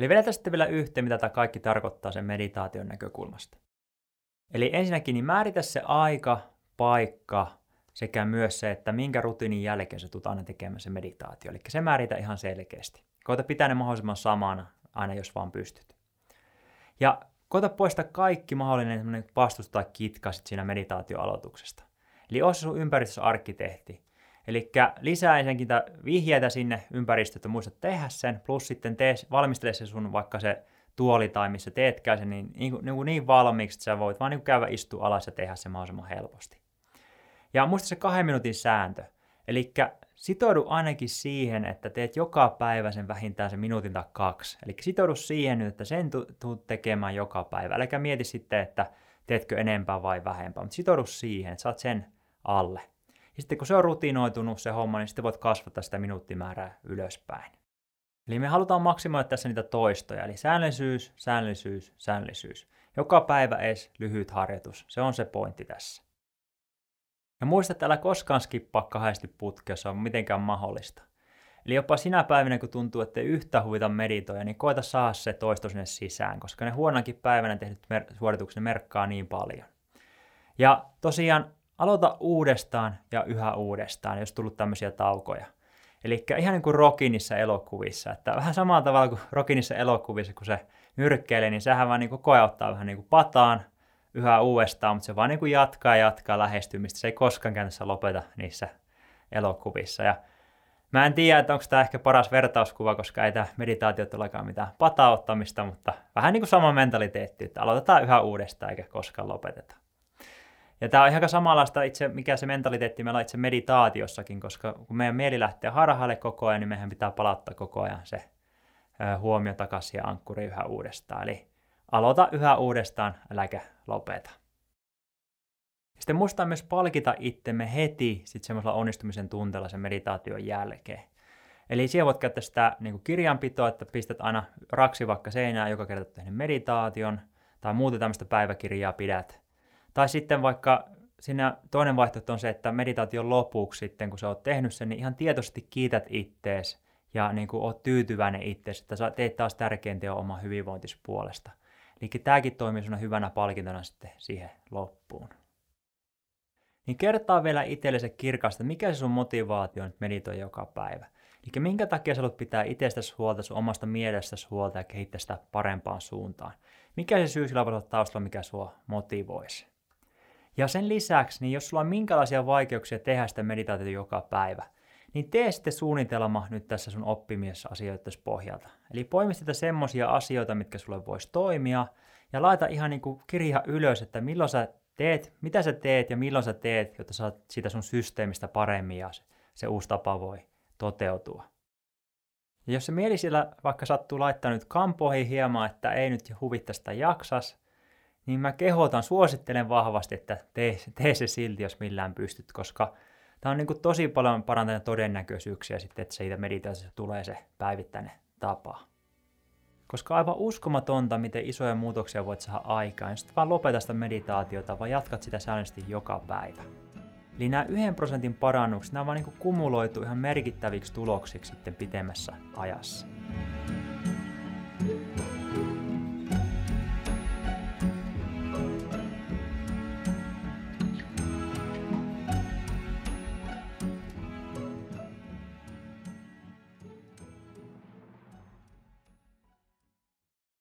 Eli vedetään sitten vielä yhteen, mitä tämä kaikki tarkoittaa sen meditaation näkökulmasta. Eli ensinnäkin niin määritä se aika, paikka sekä myös se, että minkä rutiinin jälkeen sä tulet aina tekemään se meditaatio. Eli se määritä ihan selkeästi. Koita pitää ne mahdollisimman samana, aina jos vaan pystyt. Ja koita poistaa kaikki mahdollinen vastus tai kitka siinä meditaatioaloituksesta. Eli ole se sun ympäristöarkkitehti. Eli lisää ensinnäkin vihjeitä sinne ympäristöön, että muista tehdä sen, plus sitten valmistele se sun vaikka se tuoli tai missä teetkään sen niin valmiiksi, että sä voit vaan niin käydä istua alas ja tehdä se mahdollisimman helposti. Ja muista se 2 minuutin sääntö. Eli sitoudu ainakin siihen, että teet joka päivä sen vähintään sen minuutin tai 2. Eli sitoudu siihen nyt, että sen tulet tekemään joka päivä. Äläkä mieti sitten, että teetkö enempää vai vähempää, mutta sitoudu siihen, että saat sen alle. Ja sitten kun se on rutinoitunut se homma, niin sitten voit kasvattaa sitä minuuttimäärää ylöspäin. Eli me halutaan maksimoida tässä niitä toistoja, eli säännöllisyys, säännöllisyys, säännöllisyys. Joka päivä edes lyhyt harjoitus, se on se pointti tässä. Ja muista, että älä koskaan skippaa 2 putkea, se on mitenkään mahdollista. Eli jopa sinä päivänä, kun tuntuu, ettei yhtä huvita meditoida, niin koeta saada se toisto sinne sisään, koska ne huononakin päivänä tehdyt suoritukset merkkaa niin paljon. Ja tosiaan aloita uudestaan ja yhä uudestaan, jos tullut tämmöisiä taukoja. Eli ihan niin kuin Rokinissa elokuvissa, että vähän samalla tavalla kuin Rokinissa elokuvissa, kun se nyrkkeilee, niin sähän vaan niin kuin kojauttaa vähän niin kuin pataan yhä uudestaan, mutta se vaan niin kuin jatkaa lähestymistä. Se ei koskaan käytännössä lopeta niissä elokuvissa. Ja mä en tiedä, että onko tämä ehkä paras vertauskuva, koska ei tämä meditaatio tulekaan mitään patauttamista, mutta vähän niin kuin sama mentaliteetti, että aloitetaan yhä uudestaan eikä koskaan lopeteta. Ja tämä on ihan samanlaista itse, mikä se mentaliteetti meillä on itse meditaatiossakin, koska kun meidän mieli lähtee harhaalle koko ajan, niin meidän pitää palauttaa koko ajan se huomio takaisin ja ankkuri yhä uudestaan. Eli aloita yhä uudestaan, äläkä lopeta. Ja sitten muistaa myös palkita itsemme heti sitten semmoisella onnistumisen tunteella sen meditaation jälkeen. Eli siellä voit käyttää sitä niin kuin kirjanpitoa, että pistät aina raksi vaikka seinään joka kerta tehnyt meditaation, tai muuten tämmöistä päiväkirjaa pidät. Tai sitten vaikka siinä toinen vaihtoehto on se, että meditaation lopuksi sitten, kun sä oot tehnyt sen, niin ihan tietoisesti kiität itteesi ja niin kuin oot tyytyväinen itteesi, että sä teet taas tärkein teon oman hyvinvointis puolesta. Eli tämäkin toimii sinun hyvänä palkintona sitten siihen loppuun. Niin kertaa vielä itsellesi kirkasta, mikä se sun motivaatio on meditoi joka päivä. Eli minkä takia sä haluat pitää itsestäsi huolta, sun omasta mielestäsi huolta ja kehittää sitä parempaan suuntaan. Mikä se syy sillä voi olla taustalla, mikä sua motivoisi. Ja sen lisäksi, niin jos sulla on minkälaisia vaikeuksia tehdä sitä meditaatiota joka päivä, niin tee sitten suunnitelma nyt tässä sun oppimiessa asioiden pohjalta. Eli poimi sitä semmoisia asioita, mitkä sulle voisi toimia, ja laita ihan niin kuin kirja ylös, että milloin sä teet, mitä sä teet ja milloin sä teet, jotta saat sitä sun systeemistä paremmin ja se uusi tapa voi toteutua. Ja jos se mieli siellä vaikka sattuu laittaa nyt kampoihin hieman, että ei nyt huvittaa sitä jaksas, niin mä suosittelen vahvasti, että tee se silti, jos millään pystyt, koska tämä on niin kuin tosi paljon parantanut todennäköisyyksiä sitten, että siitä meditaatiosta tulee se päivittäinen tapa. Koska aivan uskomatonta, miten isoja muutoksia voit saada aikaan, jos et vaan lopeta sitä meditaatiota, vaan jatkat sitä säännöllisesti joka päivä. Eli nämä 1% parannukset, nämä vaan niin kuin kumuloituu ihan merkittäviksi tuloksiksi sitten pitemmässä ajassa.